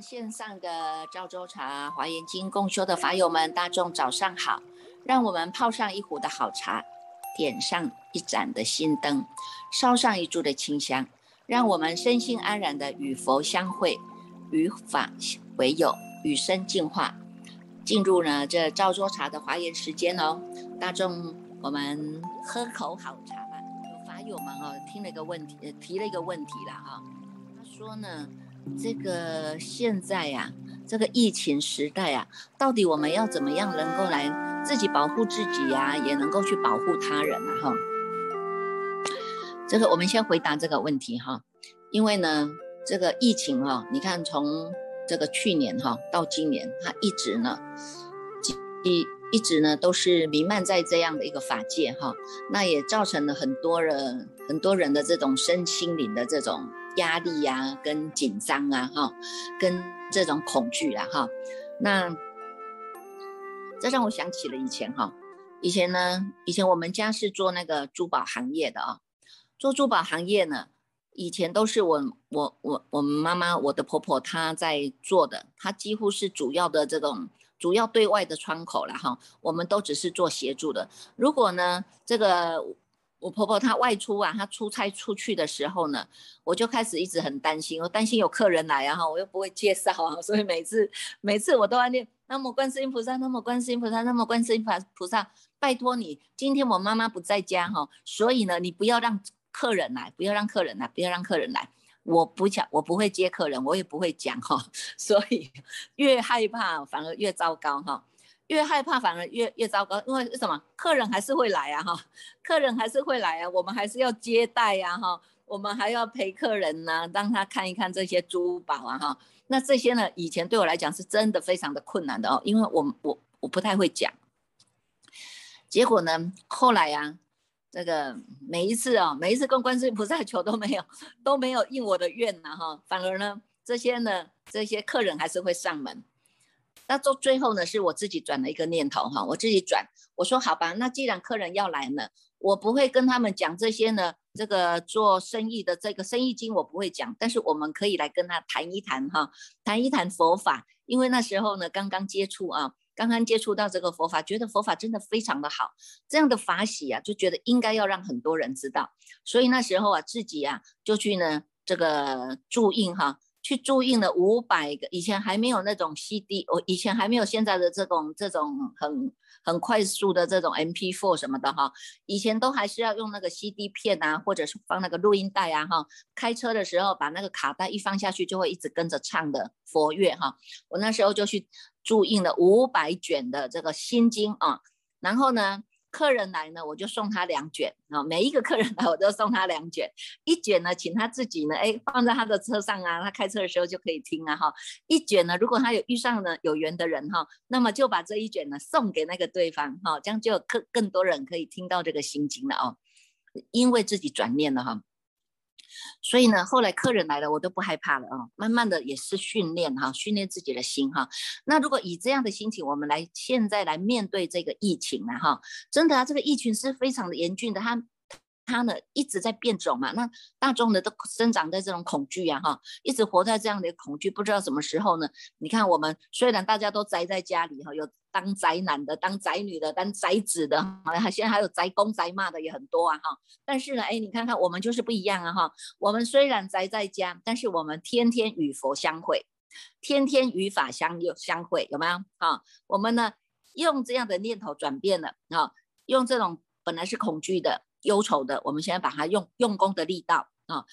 线上的赵州茶华严经共修的法友们，大众早上好！让我们泡上一壶的好茶，点上一盏的心灯，烧上一柱的清香，让我们身心安然的与佛相会，与法为友，与生进化，进入呢这赵州茶的华严时间哦。大众，我们喝口好茶吧。有法友们哦，提了一个问题了哈、哦。他说呢。这个现在呀、啊，这个疫情时代啊，到底我们要怎么样能够来自己保护自己呀、啊，也能够去保护他人啊？哈，这个我们先回答这个问题哈，因为呢，这个疫情哈、啊，你看从这个去年哈、啊、到今年，它一直呢都是弥漫在这样的一个法界哈，那也造成了很多人的这种身心灵的这种。压力啊跟紧张啊哈、哦，跟这种恐惧啦、啊、哈、哦，那这让我想起了以前哈、哦，以前我们家是做那个珠宝行业的啊、哦，做珠宝行业呢，以前都是我们妈妈我的婆婆她在做的，她几乎是主要对外的窗口啦哈、哦，我们都只是做协助的。如果呢这个。我婆婆她外出啊，她出差出去的时候呢，我就开始一直很担心，我担心有客人来啊，我又不会介绍啊，所以每次我都要念，那么观世音菩萨，那么观世音菩萨，那么观世音菩萨，拜托你，今天我妈妈不在家哈，所以呢，你不要让客人来，不要让客人来，不要让客人来，我不会接客人，我也不会讲哈，所以越害怕反而越糟糕哈。越害怕反而越糟糕，因为什么？客人还是会来啊哈，客人还是会来啊，我们还是要接待啊哈，我们还要陪客人呐、啊，让他看一看这些珠宝啊哈。那这些呢，以前对我来讲是真的非常的困难的哦，因为我不太会讲。结果呢，后来啊，这个每一次跟观世音菩萨求都没有应我的愿呐、啊、哈，反而呢这些客人还是会上门。那到最后呢，是我自己转了一个念头哈，我自己转，我说好吧，那既然客人要来呢，我不会跟他们讲这些呢，这个做生意的这个生意经我不会讲，但是我们可以来跟他谈一谈哈，谈一谈佛法，因为那时候呢刚刚接触到这个佛法，觉得佛法真的非常的好，这样的法喜啊，就觉得应该要让很多人知道，所以那时候啊，自己啊就去呢这个注印哈。去注印了500个，以前还没有那种 CD， 我以前还没有现在的这种很快速的这种 MP4 什么的哈，以前都还是要用那个 CD 片啊，或者是放那个录音带啊哈，开车的时候把那个卡带一放下去就会一直跟着唱的佛乐哈，我那时候就去注印了500卷的这个心经啊，然后呢。客人来呢，我就送他2卷啊。每一个客人来，我都送他2卷。1卷呢，请他自己呢，放在他的车上啊，他开车的时候就可以听啊哈。1卷呢，如果他有遇上呢有缘的人哈，那么就把这1卷呢送给那个对方哈，这样就有更多人可以听到这个心经了哦。因为自己转念了哈，所以呢，后来客人来了，我都不害怕了哦。慢慢的也是训练哈，训练自己的心哈。那如果以这样的心情，我们来现在来面对这个疫情啊哈，真的啊，这个疫情是非常的严峻的，它呢一直在变种嘛。那大众呢都生长在这种恐惧啊哈，一直活在这样的恐惧，不知道什么时候呢？你看我们虽然大家都宅在家里哈，有当宅男的、当宅女的、当宅子的，现在还有宅公宅骂的也很多啊哈。但是呢，你看看我们就是不一样啊哈。我们虽然宅在家，但是我们天天与佛相会，天天与法相会，有没有啊？我们呢用这样的念头转变了啊，用这种本来是恐惧的、忧愁的，我们现在把它用功的力道。啊，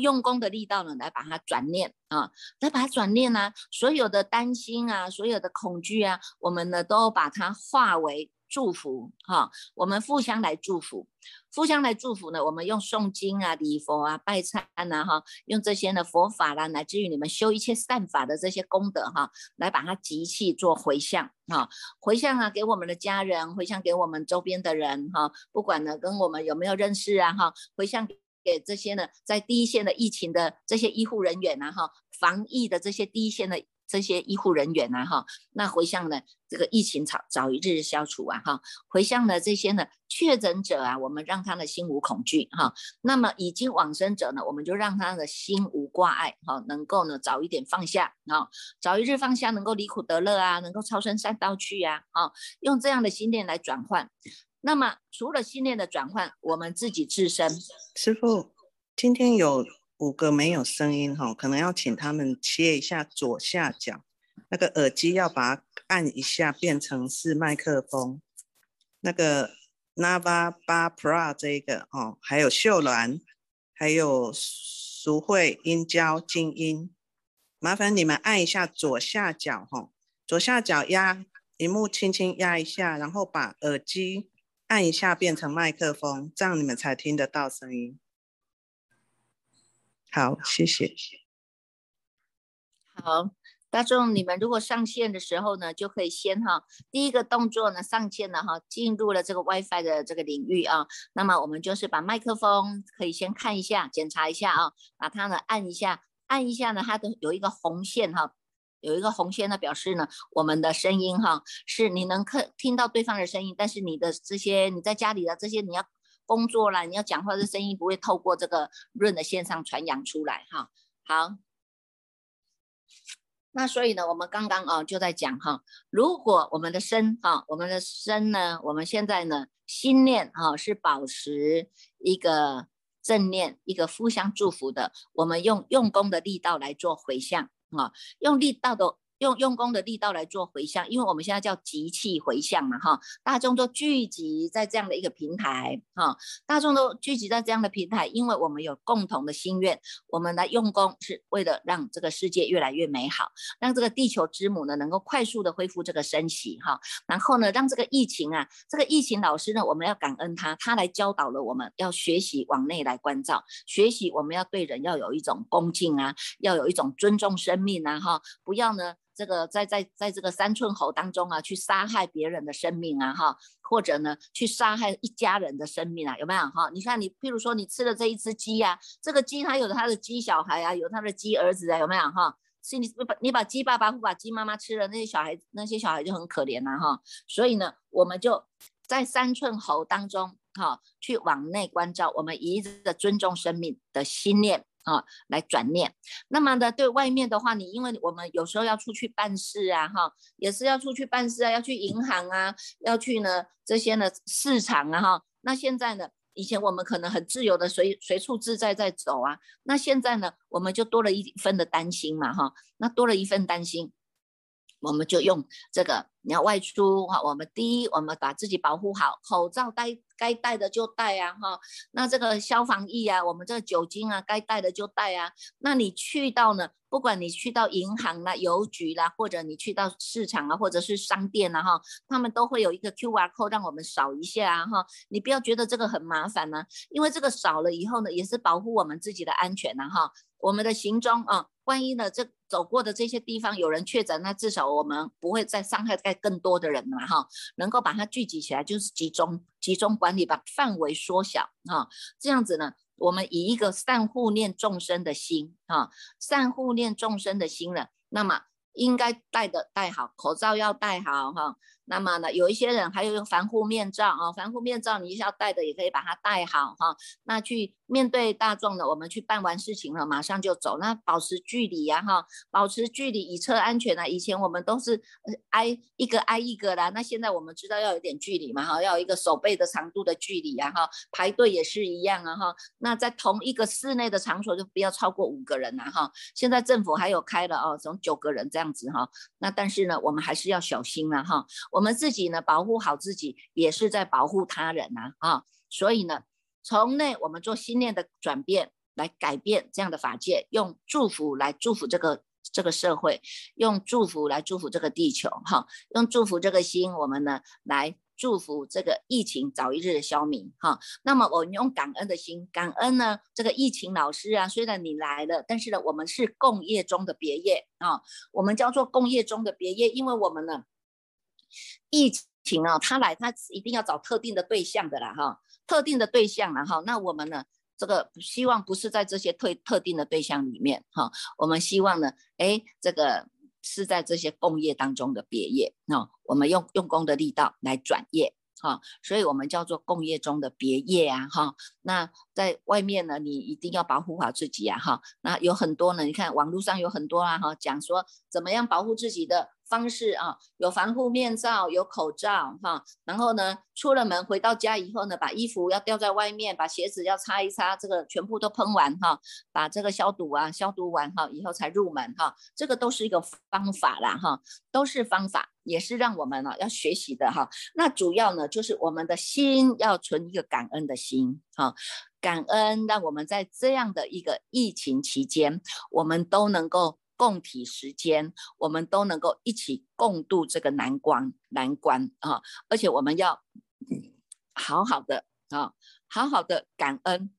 用功的力道呢，来把它转念啊，来把它转念啊，所有的担心啊，所有的恐惧啊，我们呢都把它化为祝福哈、啊。我们互相来祝福，互相来祝福呢，我们用诵经啊、礼佛啊、拜忏啊哈、啊，用这些呢佛法啦、啊，乃至于你们修一切善法的这些功德哈、啊，来把它集气做回向哈、啊，回向啊给我们的家人，回向给我们周边的人哈、啊，不管呢跟我们有没有认识啊哈、啊，回向。给这些呢，在第一线的疫情的这些医护人员啊，哈，防疫的这些第一线的这些医护人员啊哈，那回向呢这个疫情早一日消除啊哈，回向呢这些呢确诊者啊，我们让他的心无恐惧哈、啊，那么已经往生者呢，我们就让他的心无挂碍哈、啊，能够呢早一点放下啊，早一日放下，能够离苦得乐啊，能够超生三道去啊，啊，用这样的心念来转换。那么除了心念的转换，我们自己自身，师父今天有5个没有声音哈，可能要请他们切一下左下角那个耳机，要把它按一下变成是麦克风。那个 Nava 8 Pro 这个哦，还有秀兰，还有淑慧、音娇、精英，麻烦你们按一下左下角哈，左下角压屏幕，轻轻压一下，然后把耳机按一下变成麦克风，这样你们才听得到声音。好，谢谢。好，大众，你们如果上线的时候呢，就可以先哈，第一个动作呢，上线了哈，进入了这个 WiFi 的这个领域啊。那么我们就是把麦克风可以先看一下，检查一下啊，把它呢按一下，按一下呢，它的有一个红线哈。有一个红线呢，表示呢，我们的声音哈，是你能听到对方的声音，但是你的这些你在家里的这些，你要工作啦，你要讲话的声音不会透过这个润的线上传扬出来哈。好，那所以呢，我们刚刚啊就在讲哈，如果我们的身哈，我们的身呢，我们现在呢，心念哈是保持一个正念，一个互相祝福的，我们用功的力道来做回向。啊，用功的力道来做回向，因为我们现在叫集气回向嘛，哈，大众都聚集在这样的一个平台，哈，大众都聚集在这样的平台，因为我们有共同的心愿，我们来用功是为了让这个世界越来越美好，让这个地球之母呢能够快速的恢复这个生息，哈，然后呢让这个疫情啊，这个疫情老师呢，我们要感恩他，他来教导了我们要学习往内来关照，学习我们要对人要有一种恭敬啊，要有一种尊重生命啊，哈，不要呢。这个在这个3寸猴当中啊，去杀害别人的生命啊，哈，或者呢，去杀害一家人的生命啊，有没有哈？你看你，譬如说你吃了这一只鸡啊，这个鸡它有它的鸡小孩啊，有它的鸡儿子啊，有没有哈？所以你把鸡爸爸或把鸡妈妈吃了，那些小孩就很可怜啊，哈。所以呢，我们就在3寸猴当中哈、啊，去往内关照，我们以着尊重生命的心念。啊，来转念。那么呢，对外面的话，你因为我们有时候要出去办事啊，哈，也是要出去办事啊，要去银行啊，要去呢这些呢市场啊，哈。那现在呢，以前我们可能很自由的随处自在在走啊，那现在呢，我们就多了一份的担心嘛，哈。那多了一份担心，我们就用这个，你要外出哈，我们第一，我们把自己保护好，口罩戴。该戴的就戴啊，哈，那这个消防液啊，我们这个酒精啊，该戴的就戴啊。那你去到呢，不管你去到银行啦、邮局啦，或者你去到市场啊，或者是商店啊，哈，他们都会有一个 QR code 让我们扫一下啊，哈，你不要觉得这个很麻烦呢、啊，因为这个扫了以后呢，也是保护我们自己的安全啊，哈，我们的行踪啊，万一呢这走过的这些地方有人确诊，那至少我们不会再伤害更多的人嘛，哈，能够把它聚集起来，就是集中管理，把范围缩小啊，这样子呢，我们以一个善护念众生的心啊，善护念众生的心呢，那么应该戴的戴好，口罩要戴好哈、啊。那么呢，有一些人还有用防护面罩啊，防护面罩你要戴的也可以把它戴好哈、啊。那去面对大众呢，我们去办完事情了，马上就走，那保持距离呀、啊、哈、啊，保持距离以测安全啊。以前我们都是挨一个啦，那现在我们知道要有点距离嘛哈、啊，要有一个手背的长度的距离呀、啊、哈、啊。排队也是一样啊哈、啊。那在同一个室内的场所就不要超过5个人啦、啊、哈、啊。现在政府还有开了哦、啊，从9个人这样。那但是呢，我们还是要小心了、啊、哈。我们自己呢，保护好自己，也是在保护他人呐 啊。所以呢，从内我们做心念的转变，来改变这样的法界，用祝福来祝福这个社会，用祝福来祝福这个地球哈、啊，用祝福这个心，我们呢来祝福这个疫情早一日的消弭哈。那么我们用感恩的心，感恩呢这个疫情老师啊，虽然你来了，但是呢我们是共业中的别业啊，我们叫做共业中的别业，因为我们呢疫情啊，他来他一定要找特定的对象的啦哈，特定的对象啦哈，那我们呢这个希望不是在这些特定的对象里面哈，我们希望呢，哎这个。是在这些共业当中的别业，我们用功的力道来转业，所以我们叫做共业中的别业啊。那在外面呢，你一定要保护好自己啊。那有很多呢，你看网络上有很多啊，讲说怎么样保护自己的方式啊，有防护面罩，有口罩哈，然后呢，出了门回到家以后呢，把衣服要吊在外面，把鞋子要擦一擦，这个全部都喷完哈，把这个消毒完哈，以后才入门哈，这个都是一个方法啦哈，都是方法，也是让我们要学习的哈。那主要呢，就是我们的心要存一个感恩的心哈。感恩让我们在这样的一个疫情期间，我们都能够共体时间，我们都能够一起共度这个难关啊！而且我们要好好的啊，好好的感恩，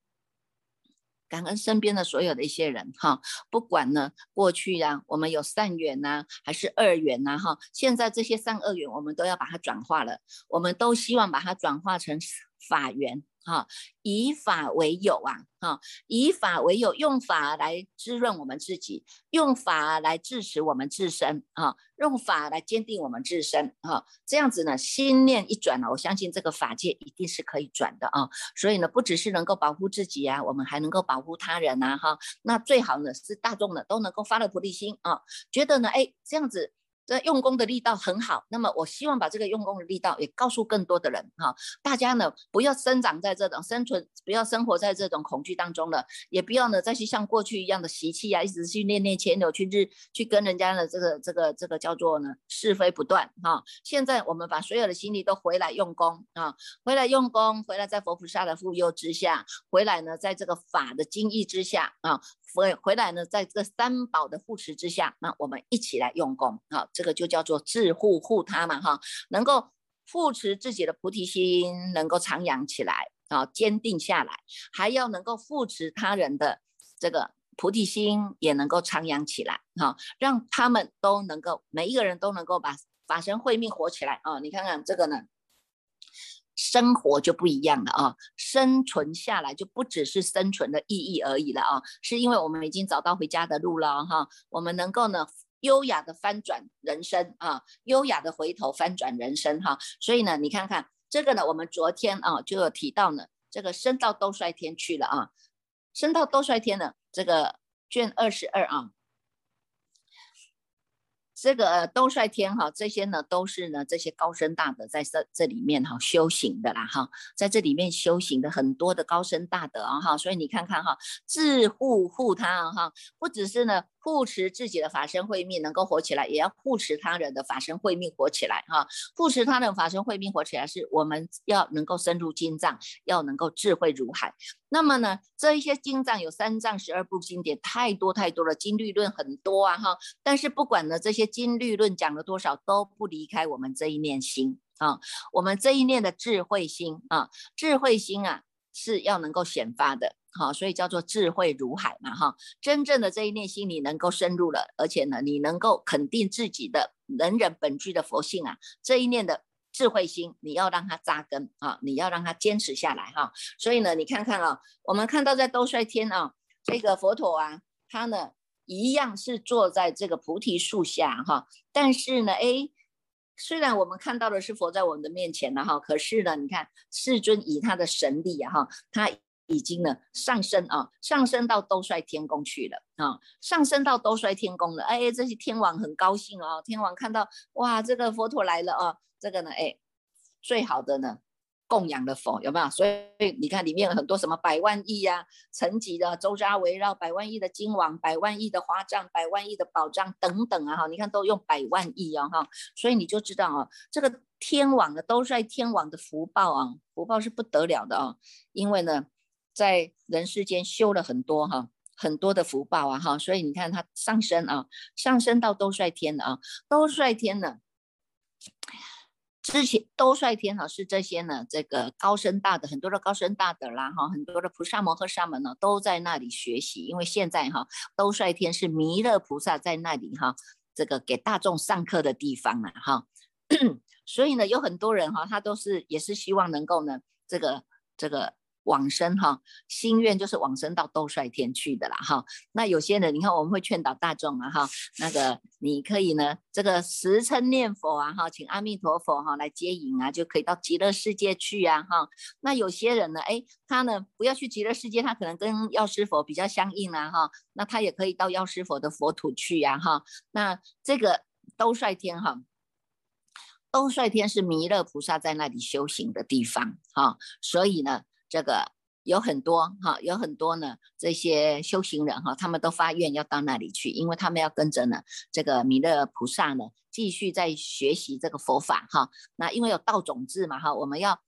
感恩身边的所有的一些人哈，不管呢过去呀，我们有善缘呐，还是恶缘呐哈，现在这些善恶缘我们都要把它转化了，我们都希望把它转化成法缘。以法为友啊，以法为友，用法来滋润我们自己，用法来支持我们自身啊，用法来坚定我们自身啊，这样子呢，心念一转了，我相信这个法界一定是可以转的啊。所以呢，不只是能够保护自己啊，我们还能够保护他人啊哈。那最好呢是大众呢都能够发了菩提心啊，觉得呢，哎，这样子。这用功的力道很好，那么我希望把这个用功的力道也告诉更多的人哈。大家呢不要不要生活在这种恐惧当中了，也不要呢再去像过去一样的习气啊，一直去念牵牛去跟人家的这个叫做呢是非不断哈。现在我们把所有的心力都回来用功啊，回来在佛菩萨的护佑之下，回来呢在这个法的精义之下啊，回来呢在这个三宝的护持之下，那我们一起来用功啊。这个就叫做自护他嘛哈，能够护持自己的菩提心，能够徜徉起来啊，坚定下来，还要能够护持他人的这个菩提心，也能够徜徉起来哈，让他们都能够，每一个人都能够把法身慧命活起来啊！你看看这个呢，生活就不一样了啊，生存下来就不只是生存的意义而已了啊，是因为我们已经找到回家的路了哈，我们能够呢。优雅的翻转人生啊，优雅的回头翻转人生哈、啊，所以呢，你看看这个呢，我们昨天啊就有提到呢，这个升到兜率天去了啊，升到兜率天呢，这个卷22啊，这个兜率天哈、啊，这些呢都是呢这些高僧大德在这里面哈、啊、修行的啦哈、啊，在这里面修行的很多的高僧大德啊哈、啊，所以你看看哈、啊，自护他哈、啊，不只是呢。护持自己的法身慧命能够活起来，也要护持他人的法身慧命活起来哈。护持他人法身慧命活起来，是我们要能够深入经藏，要能够智慧如海。那么呢，这一些经藏有3藏12部经典，太多了，经律论很多啊哈。但是不管呢这些经律论讲了多少，都不离开我们这一念心啊，我们这一念的智慧心啊，智慧心啊是要能够显发的。好，所以叫做智慧如海嘛哈，真正的这一念心你能够深入了，而且呢，你能够肯定自己的人人本具的佛性啊，这一念的智慧心，你要让它扎根啊，你要让它坚持下来哈、啊。所以呢，你看看啊，我们看到在兜率天啊，这个佛陀啊，他呢一样是坐在这个菩提树下哈、啊，但是呢，虽然我们看到的是佛在我们的面前了、啊、哈，可是呢，你看世尊以他的神力啊哈，他。已经呢上升到兜率天宫去了啊，上升到兜率天宫了。哎，这些天王很高兴哦，天王看到哇，这个佛陀来了啊，这个呢，哎，最好的呢供养了佛，有没有？所以你看里面有很多什么100万亿啊，层级的周匝围绕，100万亿的金王，100万亿的花帐，100万亿的宝帐等等啊哈，你看都用100万亿啊哈，所以你就知道啊，这个天王的兜率天王的福报啊，福报是不得了的啊，因为呢。在人世间修了很多哈、啊，很多的福报啊哈，所以你看他上升啊，上升到兜率天啊，兜率天呢，之前兜率天啊是这些呢这个高僧大德，很多的高僧大德啦哈，很多的菩萨摩诃萨们呢都在那里学习，因为现在哈、啊、兜率天是弥勒菩萨在那里哈、啊，这个给大众上课的地方啊哈，所以呢有很多人哈、啊，他也是希望能够呢这个。往生哈，心愿就是往生到兜率天去的啦哈。那有些人你看我们会劝导大众啊哈，那个你可以呢这个时称念佛啊哈，请阿弥陀佛哈来接引啊，就可以到极乐世界去啊哈。那有些人呢，哎，他呢不要去极乐世界，他可能跟药师佛比较相应啊哈，那他也可以到药师佛的佛土去啊哈。那这个兜率天哈。兜率天是弥勒菩萨在那里修行的地方啊，所以呢，这个有很多哈、啊，有很多呢这些修行人哈、啊，他们都发愿要到那里去，因为他们要跟着呢这个弥勒菩萨呢继续在学习这个佛法哈、啊。那因为有道种子嘛哈、啊，我们要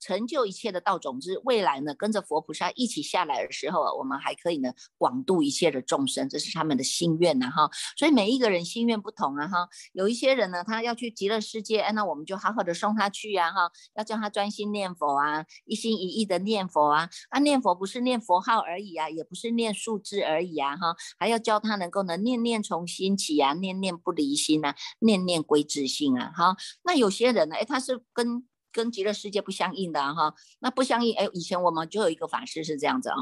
成就一切的道种子，未来呢跟着佛菩萨一起下来的时候啊，我们还可以呢广度一切的众生，这是他们的心愿呐、啊、哈。所以每一个人心愿不同啊哈，有一些人呢他要去极乐世界，哎，那我们就好好的送他去啊哈，要叫他专心念佛啊，一心一意的念佛啊，啊念佛不是念佛号而已啊，也不是念数字而已啊哈，还要教他能够呢念念从心起啊，念念不离心啊，念念归至心啊哈。那有些人呢，哎，他是跟极乐世界不相应的哈、啊，那不相应哎，以前我们就有一个法师是这样子啊，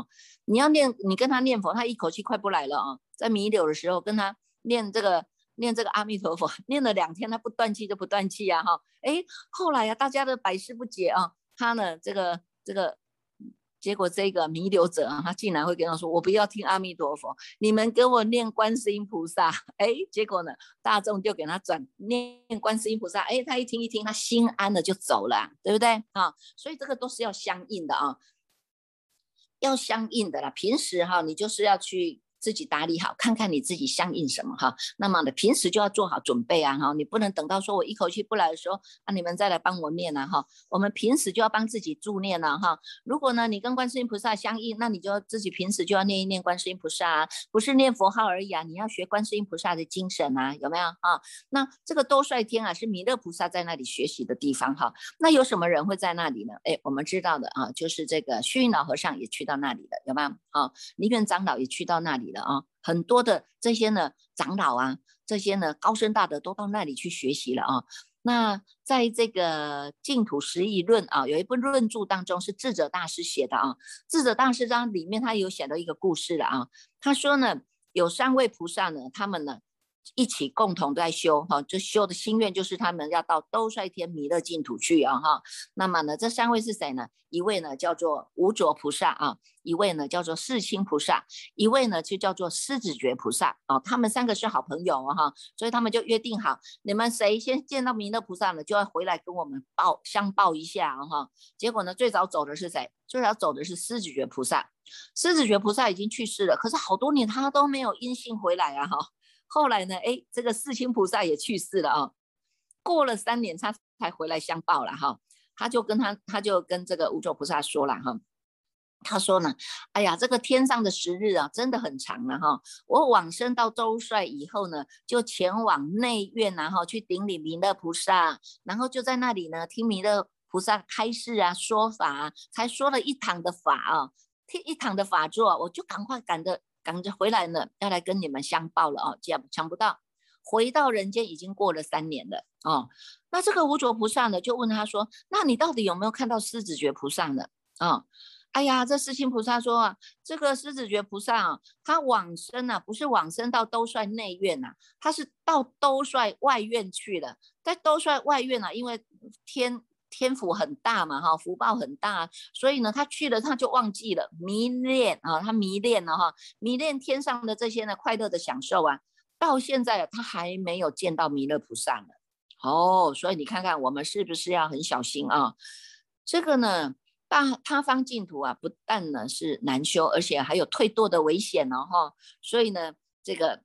你跟他念佛，他一口气快不来了啊，在弥留的时候跟他念这个阿弥陀佛，念了2天他不断气就不断气啊哈，哎，后来啊大家的百思不解啊，他呢这个。结果这个弥留者啊，他竟然会跟他说：“我不要听阿弥陀佛，你们给我念观世音菩萨。”哎，结果呢，大众就给他转念观世音菩萨。哎，他一听，他心安了就走了，对不对啊？所以这个都是要相应的啊，要相应的啦。平时哈、啊，你就是要去。自己打理好，看看你自己相应什么哈。那么呢，平时就要做好准备啊哈，你不能等到说我一口气不来的时候啊，你们再来帮我念啊哈。我们平时就要帮自己助念啊哈。如果呢，你跟观世音菩萨相应，那你就自己平时就要念一念观世音菩萨啊，不是念佛号而已啊，你要学观世音菩萨的精神啊，有没有啊？那这个兜率天啊，是弥勒菩萨在那里学习的地方哈。那有什么人会在那里呢？哎，我们知道的啊，就是这个虚云老和尚也去到那里了，有没有啊？尼院长老也去到那里了。啊，很多的这些呢长老啊，这些呢高僧大德都到那里去学习了啊。那在这个净土拾遗论啊，有一部论著当中是智者大师写的啊。智者大师章里面他有写到一个故事了啊。他说呢，有3位菩萨呢，他们呢一起共同在修哈、啊，就修的心愿就是他们要到兜率天弥勒净土去啊哈。那么呢，这3位是谁呢？一位呢叫做无着菩萨啊。一位呢叫做世亲菩萨，一位呢就叫做狮子觉菩萨啊、哦，他们3个是好朋友啊、哦、所以他们就约定好，你们谁先见到弥勒菩萨呢，就要回来跟我们相报一下啊、哦、结果呢，最早走的是谁？最早走的是狮子觉菩萨，狮子觉菩萨已经去世了，可是好多年他都没有音信回来啊、哦、后来呢，哎，这个世亲菩萨也去世了啊、哦，过了3年他才回来相报了哈、哦，他就跟这个无著菩萨说了哈。哦，他说呢，哎呀，这个天上的时日啊，真的很长了、啊、哈。我往生到兜率以后呢，就前往内院然后去顶礼弥勒菩萨，然后就在那里呢听弥勒菩萨开示啊，说法啊，才说了一堂的法啊，听一堂的法座、啊，我就赶着回来了，要来跟你们相报了啊，想不到回到人间已经过了3年了哦。那这个无著菩萨呢，就问他说，那你到底有没有看到狮子觉菩萨呢？哦，哎呀，这世亲菩萨说啊，这个狮子觉菩萨啊，他往生啊，不是往生到兜率内院啊，他是到兜率外院去了。在兜率外院啊，因为天福很大嘛哈，福报很大，所以呢，他去了他就忘记了，迷恋啊，他迷恋了哈，迷恋天上的这些呢快乐的享受啊，到现在他还没有见到弥勒菩萨呢。哦，所以你看看我们是不是要很小心啊？这个呢，他方净土啊，不但呢是难修，而且还有退堕的危险哦哈。所以呢，这个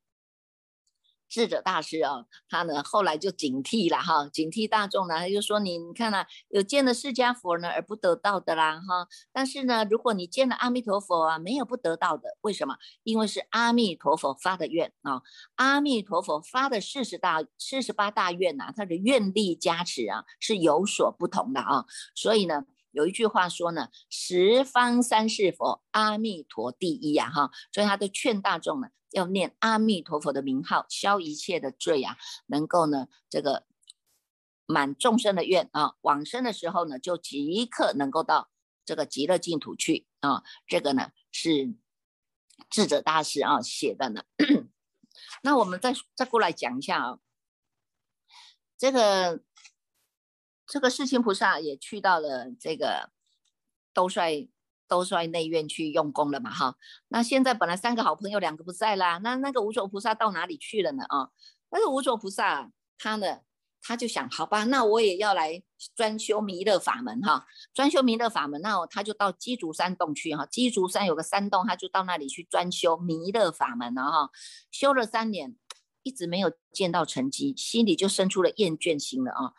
智者大师啊，他呢后来就警惕了哈，警惕大众呢，他就说你看啊，有见了释迦佛呢而不得到的啦哈。但是呢，如果你见了阿弥陀佛啊，没有不得到的，为什么？因为是阿弥陀佛发的愿啊，阿弥陀佛发的48大愿啊，他的愿力加持啊是有所不同的啊，所以呢。有一句话说呢，十方三世佛，阿弥陀第一啊哈，所以他都劝大众呢，要念阿弥陀佛的名号，消一切的罪啊，能够呢这个满众生的愿啊，往生的时候呢，就即刻能够到这个极乐净土去啊。这个呢是智者大师啊写的呢。那我们再过来讲一下啊，这个世亲菩萨也去到了这个兜率内院去用功了嘛哈。那现在本来三个好朋友2个不在啦，那个无著菩萨到哪里去了呢啊？那个无著菩萨他呢，他就想，好吧，那我也要来专修弥勒法门哈，专修弥勒法门，那他就到鸡足山洞去哈，鸡足山有个山洞，他就到那里去专修弥勒法门了哈，修了3年，一直没有见到成绩，心里就生出了厌倦心了啊，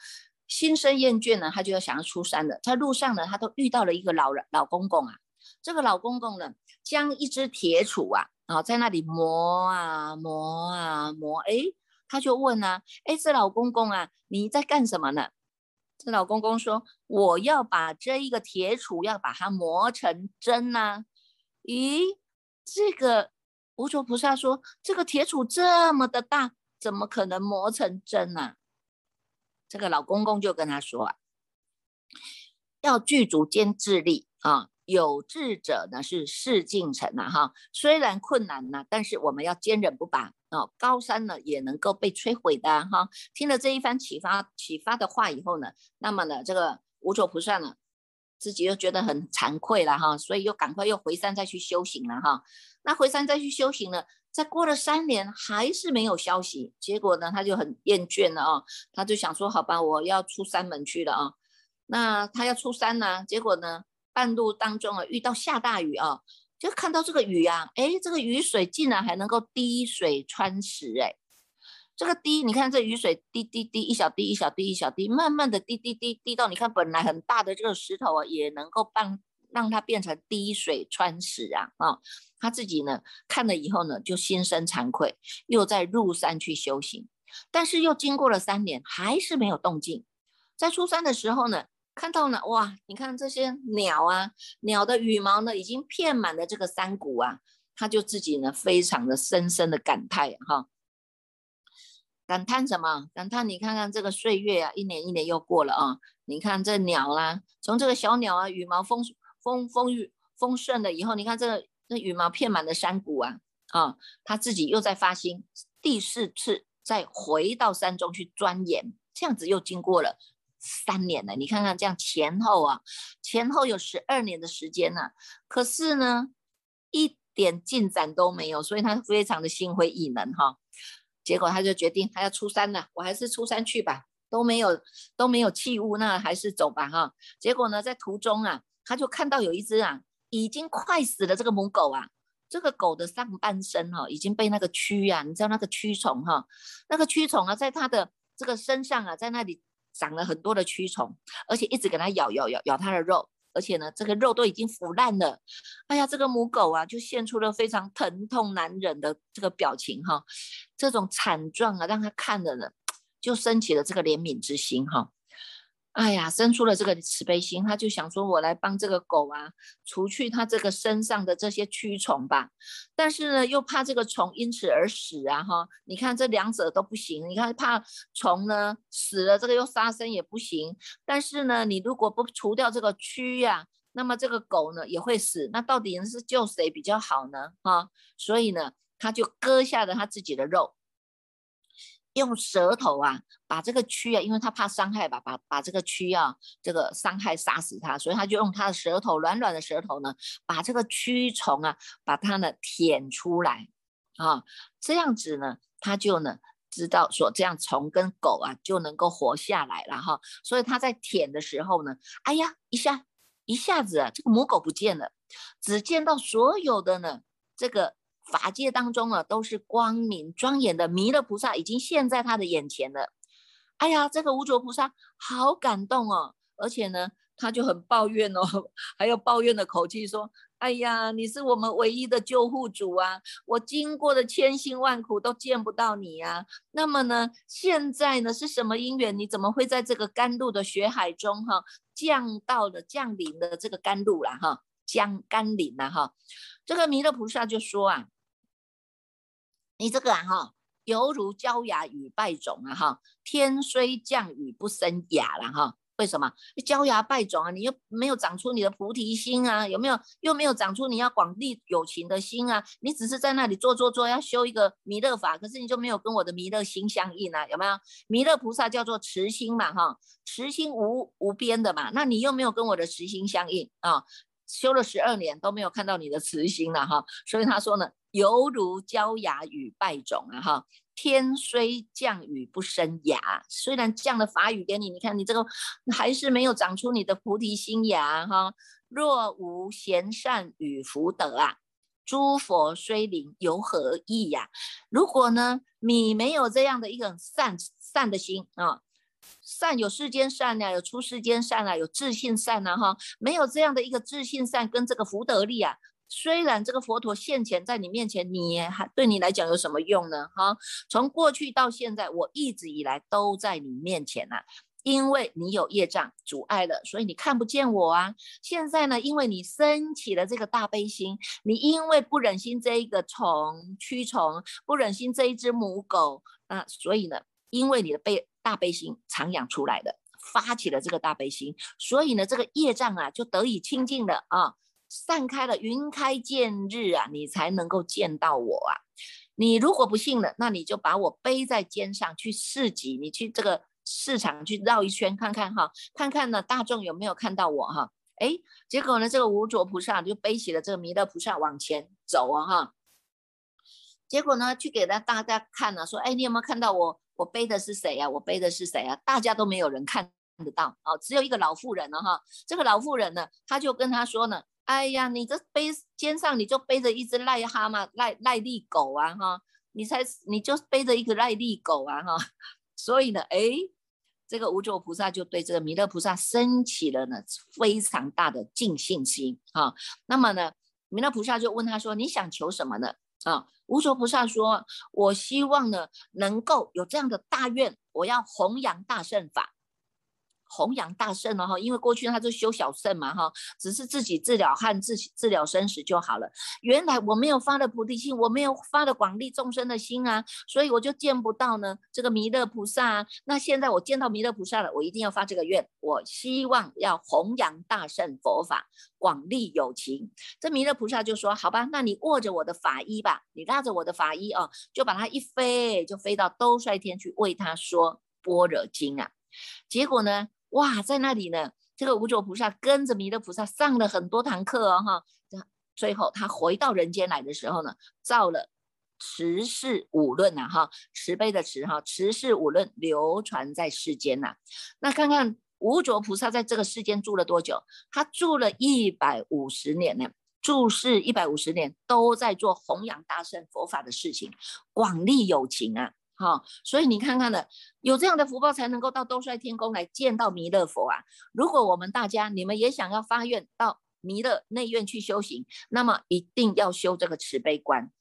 心生厌倦呢，他就要想要出山了，在路上呢，他都遇到了一个老公公啊，这个老公公呢，将一只铁杵啊，在那里磨啊磨啊磨，哎。他就问啊，哎，这老公公啊，你在干什么呢？这老公公说，我要把这一个铁杵要把它磨成针啊。咦，这个无著菩萨说，这个铁杵这么的大，怎么可能磨成针啊？这个老公公就跟他说啊，要具足坚智力啊。有志者呢是事竟成啊哈，虽然困难呢，但是我们要坚韧不拔啊，高山呢也能够被摧毁的哈、啊。听了这一番启发的话以后呢，那么呢这个无著菩萨呢自己又觉得很惭愧了哈、啊，所以又赶快又回山再去修行了哈、啊。那回山再去修行呢，再过了3年还是没有消息，结果呢他就很厌倦了啊，他就想说好吧，我要出山门去了啊。那他要出山呢、啊，结果呢？半路当中啊，遇到下大雨啊，就看到这个雨啊，哎，这个雨水竟然还能够滴水穿石哎，这个滴，你看这雨水滴滴滴，一小滴一小滴一小滴，慢慢的滴滴滴滴到，你看本来很大的这个石头啊，也能够让它变成滴水穿石啊啊！他自己呢看了以后呢，就心生惭愧，又在入山去修行，但是又经过了3年，还是没有动静。在出山的时候呢。看到了哇，你看这些鸟啊，鸟的羽毛呢已经遍满了这个山谷啊，他就自己呢非常的深深的感叹哈，感叹什么？感叹你看看这个岁月啊，一年一年又过了啊，你看这鸟啦、啊，从这个小鸟啊羽毛丰盛了以后，你看这羽毛遍满了山谷啊啊，他自己又在发心，第4次再回到山中去钻研，这样子又经过了。3年了，你看看这样前后有12年的时间呢、啊，可是呢一点进展都没有，所以他非常的心灰意冷哈。结果他就决定他要出山了，我还是出山去吧，都没有器物，那还是走吧哈。结果呢在途中啊，他就看到有一只啊已经快死了这个母狗啊，这个狗的上半身哈、啊、已经被那个蛆啊，你知道那个蛆虫哈、啊，那个蛆虫啊在他的这个身上啊，在那里。长了很多的蛆虫，而且一直给它咬它的肉，而且呢，这个肉都已经腐烂了。哎呀，这个母狗啊，就现出了非常疼痛难忍的这个表情哈、哦。这种惨状啊，让他看了呢，就升起了这个怜悯之心哈、哦。哎呀，生出了这个慈悲心，他就想说，我来帮这个狗啊，除去它这个身上的这些蛆虫吧。但是呢，又怕这个虫因此而死啊，哈！你看这2者都不行，你看怕虫呢死了，这个又杀生也不行。但是呢，你如果不除掉这个蛆呀、啊，那么这个狗呢也会死。那到底是救谁比较好呢？哈！所以呢，他就割下了他自己的肉。用舌头啊，把这个蛆啊，因为他怕伤害吧，把这个蛆啊，这个伤害杀死他，所以他就用他的舌头，软的舌头呢，把这个蛆虫啊，把它呢舔出来啊，这样子呢，他就呢知道说这样虫跟狗啊就能够活下来了哈，所以他在舔的时候呢，哎呀，一下子啊，这个母狗不见了，只见到所有的呢这个。法界当中啊，都是光明庄严的弥勒菩萨已经现在他的眼前了。哎呀，这个无著菩萨好感动哦，而且呢，他就很抱怨哦，还有抱怨的口气说：“哎呀，你是我们唯一的救护主啊！我经过的千辛万苦都见不到你啊。那么呢，现在呢是什么因缘？你怎么会在这个甘露的血海中哈、啊、降临的这个甘露啦哈，甘霖啦哈？”这个弥勒菩萨就说啊。你这个啊哈，犹如焦芽与败种啊哈，天虽降雨不生芽了哈。为什么焦芽败种啊？你又没有长出你的菩提心啊，有没有？又没有长出你要广利有情的心啊，你只是在那里做，要修一个弥勒法，可是你就没有跟我的弥勒心相应啊，有没有？弥勒菩萨叫做慈心嘛，哈，慈心无边的嘛，那你又没有跟我的慈心相应啊，修了12年都没有看到你的慈心了哈，所以他说呢，犹如焦芽与败种啊，哈。天虽降雨不生芽，虽然降了法雨给你，你看你这个还是没有长出你的菩提心芽哈。若无贤善与福德啊，诸佛虽临犹何益呀？如果呢，你没有这样的一个善的心啊，善有世间善啊，有出世间善啊，有自性善啊哈，没有这样的一个自性善跟这个福德力啊。虽然这个佛陀现前在你面前，你还对你来讲有什么用呢？哈，从过去到现在，我一直以来都在你面前啊，因为你有业障阻碍了，所以你看不见我啊。现在呢，因为你升起了这个大悲心，你因为不忍心这一个蛆虫，不忍心这一只母狗啊，所以呢，因为你的大悲心徜徉出来的，发起了这个大悲心，所以呢，这个业障啊就得以清净了啊。散开了，云开见日啊，你才能够见到我啊。你如果不信了，那你就把我背在肩上去市集，你去这个市场去绕一圈看看哈，看看呢大众有没有看到我哈。哎，结果呢，这个无着菩萨就背起了这个弥勒菩萨往前走啊哈。结果呢，去给大家看了，说，哎，你有没有看到我？我背的是谁啊？我背的是谁啊？大家都没有人看得到啊，只有一个老妇人了哈。这个老妇人呢，他就跟他说呢。哎呀，你这背肩上你就背着一只癞蛤蟆、癞痢狗啊哈，你就背着一个癞痢狗啊哈，所以呢，哎，这个无著菩萨就对这个弥勒菩萨升起了呢非常大的敬信心啊。那么呢，弥勒菩萨就问他说：“你想求什么呢？”啊，无著菩萨说：“我希望呢能够有这样的大愿，我要弘扬大乘法。”弘扬大乘了哈，因为过去他就修小乘嘛哈，只是自己治疗和治疗生死就好了。原来我没有发的菩提心，我没有发的广利众生的心啊，所以我就见不到呢这个弥勒菩萨啊。那现在我见到弥勒菩萨了，我一定要发这个愿，我希望要弘扬大乘佛法，广利有情。这弥勒菩萨就说：“好吧，那你握着我的法衣吧，你拉着我的法衣啊，就把它一飞，就飞到兜率天去为他说般若经啊。”结果呢？哇，在那里呢，这个无著菩萨跟着弥勒菩萨上了很多堂课哦哈。最后他回到人间来的时候呢，造了慈氏五论呐哈，慈悲的慈哈，慈氏五论流传在世间呐。那看看无著菩萨在这个世间住了多久？他住了150年呢，住世150年都在做弘扬大乘佛法的事情，广利有情啊。好、哦，所以你看看呢，有这样的福报才能够到兜率天宫来见到弥勒佛啊。如果我们大家你们也想要发愿到弥勒内院去修行，那么一定要修这个慈悲观，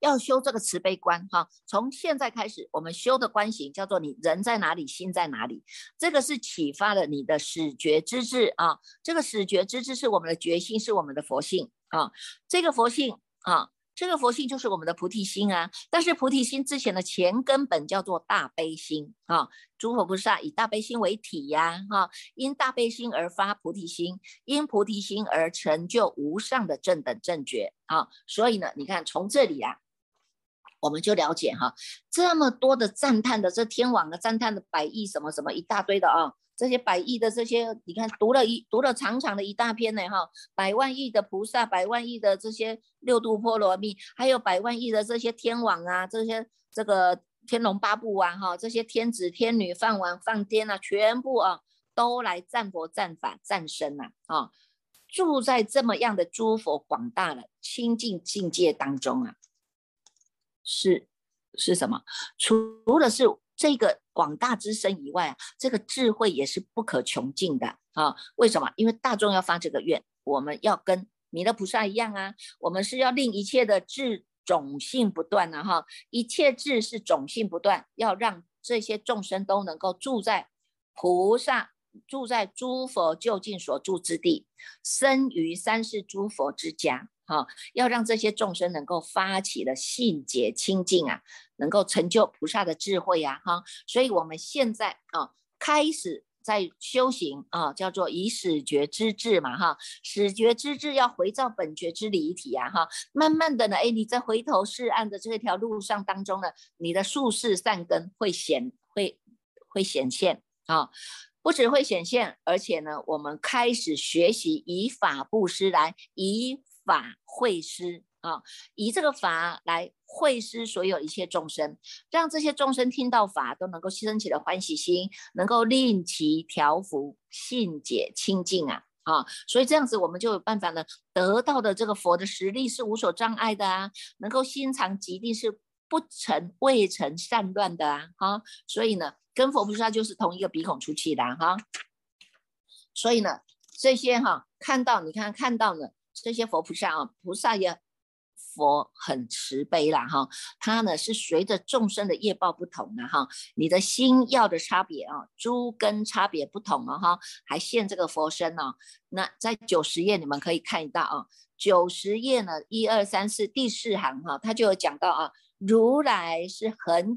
要修这个慈悲观哈、啊。从现在开始，我们修的观行叫做你人在哪里，心在哪里，这个是启发了你的始觉之智啊。这个始觉之智是我们的觉性，是我们的佛性啊。这个佛性啊。这个佛性就是我们的菩提心啊，但是菩提心之前的前根本叫做大悲心啊。诸佛菩萨以大悲心为体呀，哈，因大悲心而发菩提心，因菩提心而成就无上的正等正觉啊。所以呢，你看从这里啊，我们就了解哈、啊，这么多的赞叹的这天网的赞叹的100亿什么什么一大堆的啊。这些100亿的这些，你看读了长长的一大篇呢哈，100万亿的菩萨，100万亿的这些六度波罗蜜，还有100万亿的这些天王啊，这些这个天龙八部啊哈，这些天子天女梵王梵天啊，全部啊都来赞佛赞法赞身呐啊，住在这么样的诸佛广大的清净境界当中啊，是什么？除了是。这个广大之身以外啊，这个智慧也是不可穷尽的啊。为什么？因为大众要发这个愿，我们要跟弥勒菩萨一样啊，我们是要令一切的智种性不断啊哈，一切智是种性不断，要让这些众生都能够住在菩萨，住在诸佛究竟所住之地，生于三世诸佛之家。哦、要让这些众生能够发起了信解清净啊，能够成就菩萨的智慧啊哈、哦，所以我们现在啊、哦、开始在修行啊，叫做以始觉之智嘛哈，始觉之智要回到本觉之离体啊哈，慢慢的呢，哎，你在回头是岸的这条路上当中呢，你的宿世善根会显现啊，不只会显现，而且呢，我们开始学习以法布施来，以法会施啊，以这个法来会施所有一切众生，让这些众生听到法都能够升起了欢喜心，能够令其调伏，信解清净啊。啊，所以这样子我们就有办法呢，得到的这个佛的实力是无所障碍的啊，能够心常极定是不成未成散乱的啊。啊，所以呢，跟佛菩萨就是同一个鼻孔出气的啊。所以呢，这些哈，看到呢，这些佛菩萨啊，菩萨也。佛很慈悲啦哈，他呢是随着众生的业报不同啊哈，你的心要的差别啊，诸根差别不同啊哈，还现这个佛身哦。那在90页你们可以看到啊，90页呢1、2、3、4第4行哈，他就有讲到啊，如来是恒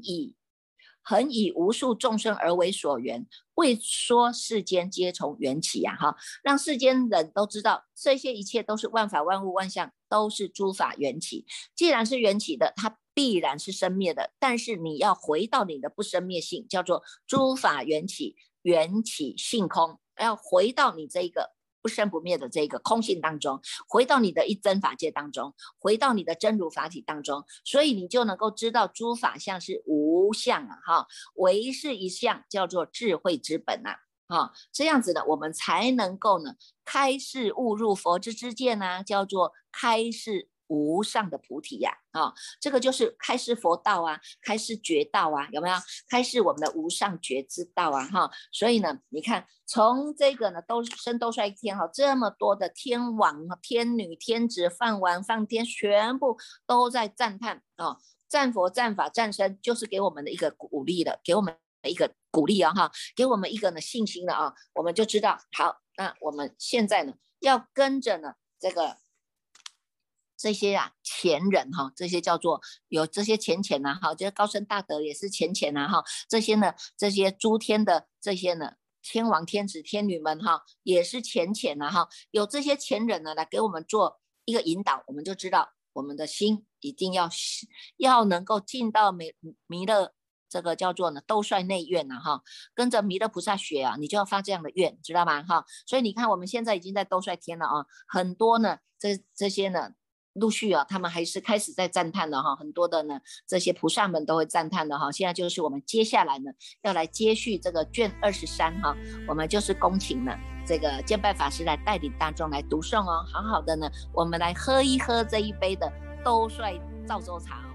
以无数众生而为所缘，为说世间皆从缘起啊哈，让世间人都知道这些一切都是万法万物万象都是诸法缘起，既然是缘起的，它必然是生灭的，但是你要回到你的不生灭性，叫做诸法缘起，缘起性空，要回到你这个不生不灭的这个空性当中，回到你的一真法界当中，回到你的真如法体当中，所以你就能够知道诸法相是无相啊哈，唯是一相，叫做智慧之本啊哈，这样子呢，我们才能够呢开示悟入佛之知见啊，叫做开示无上的菩提呀啊，这个就是开示佛道啊，开示觉道啊，有没有？开示我们的无上觉之道啊哈，所以呢，你看从这个呢，兜率天哈，这么多的天王、天女、天子、梵王、梵天，全部都在赞叹啊，赞佛、赞法、赞身，就是给我们的一个鼓励了，给我们一个鼓励啊哈，给我们一个呢信心了啊，我们就知道好，那我们现在呢，要跟着呢这个。这些啊前人哈，这些叫做有这些前前呐哈，就是高僧大德也是前前呐哈，这些呢，这些诸天的这些呢，天王天子天女们哈，也是前前呐哈，有这些前人呢来给我们做一个引导，我们就知道我们的心一定要能够进到弥勒这个叫做呢兜率内院呐哈，跟着弥勒菩萨学啊，你就要发这样的愿，知道吗哈？所以你看我们现在已经在兜率天了啊，很多呢这些呢。陆续啊，他们还是开始在赞叹了哈，很多的呢，这些菩萨们都会赞叹的哈。现在就是我们接下来呢，要来接续这个卷23哈，我们就是恭请呢这个见拜法师来带领大众来读诵哦，好好的呢，我们来喝一喝这一杯的兜率赵州茶。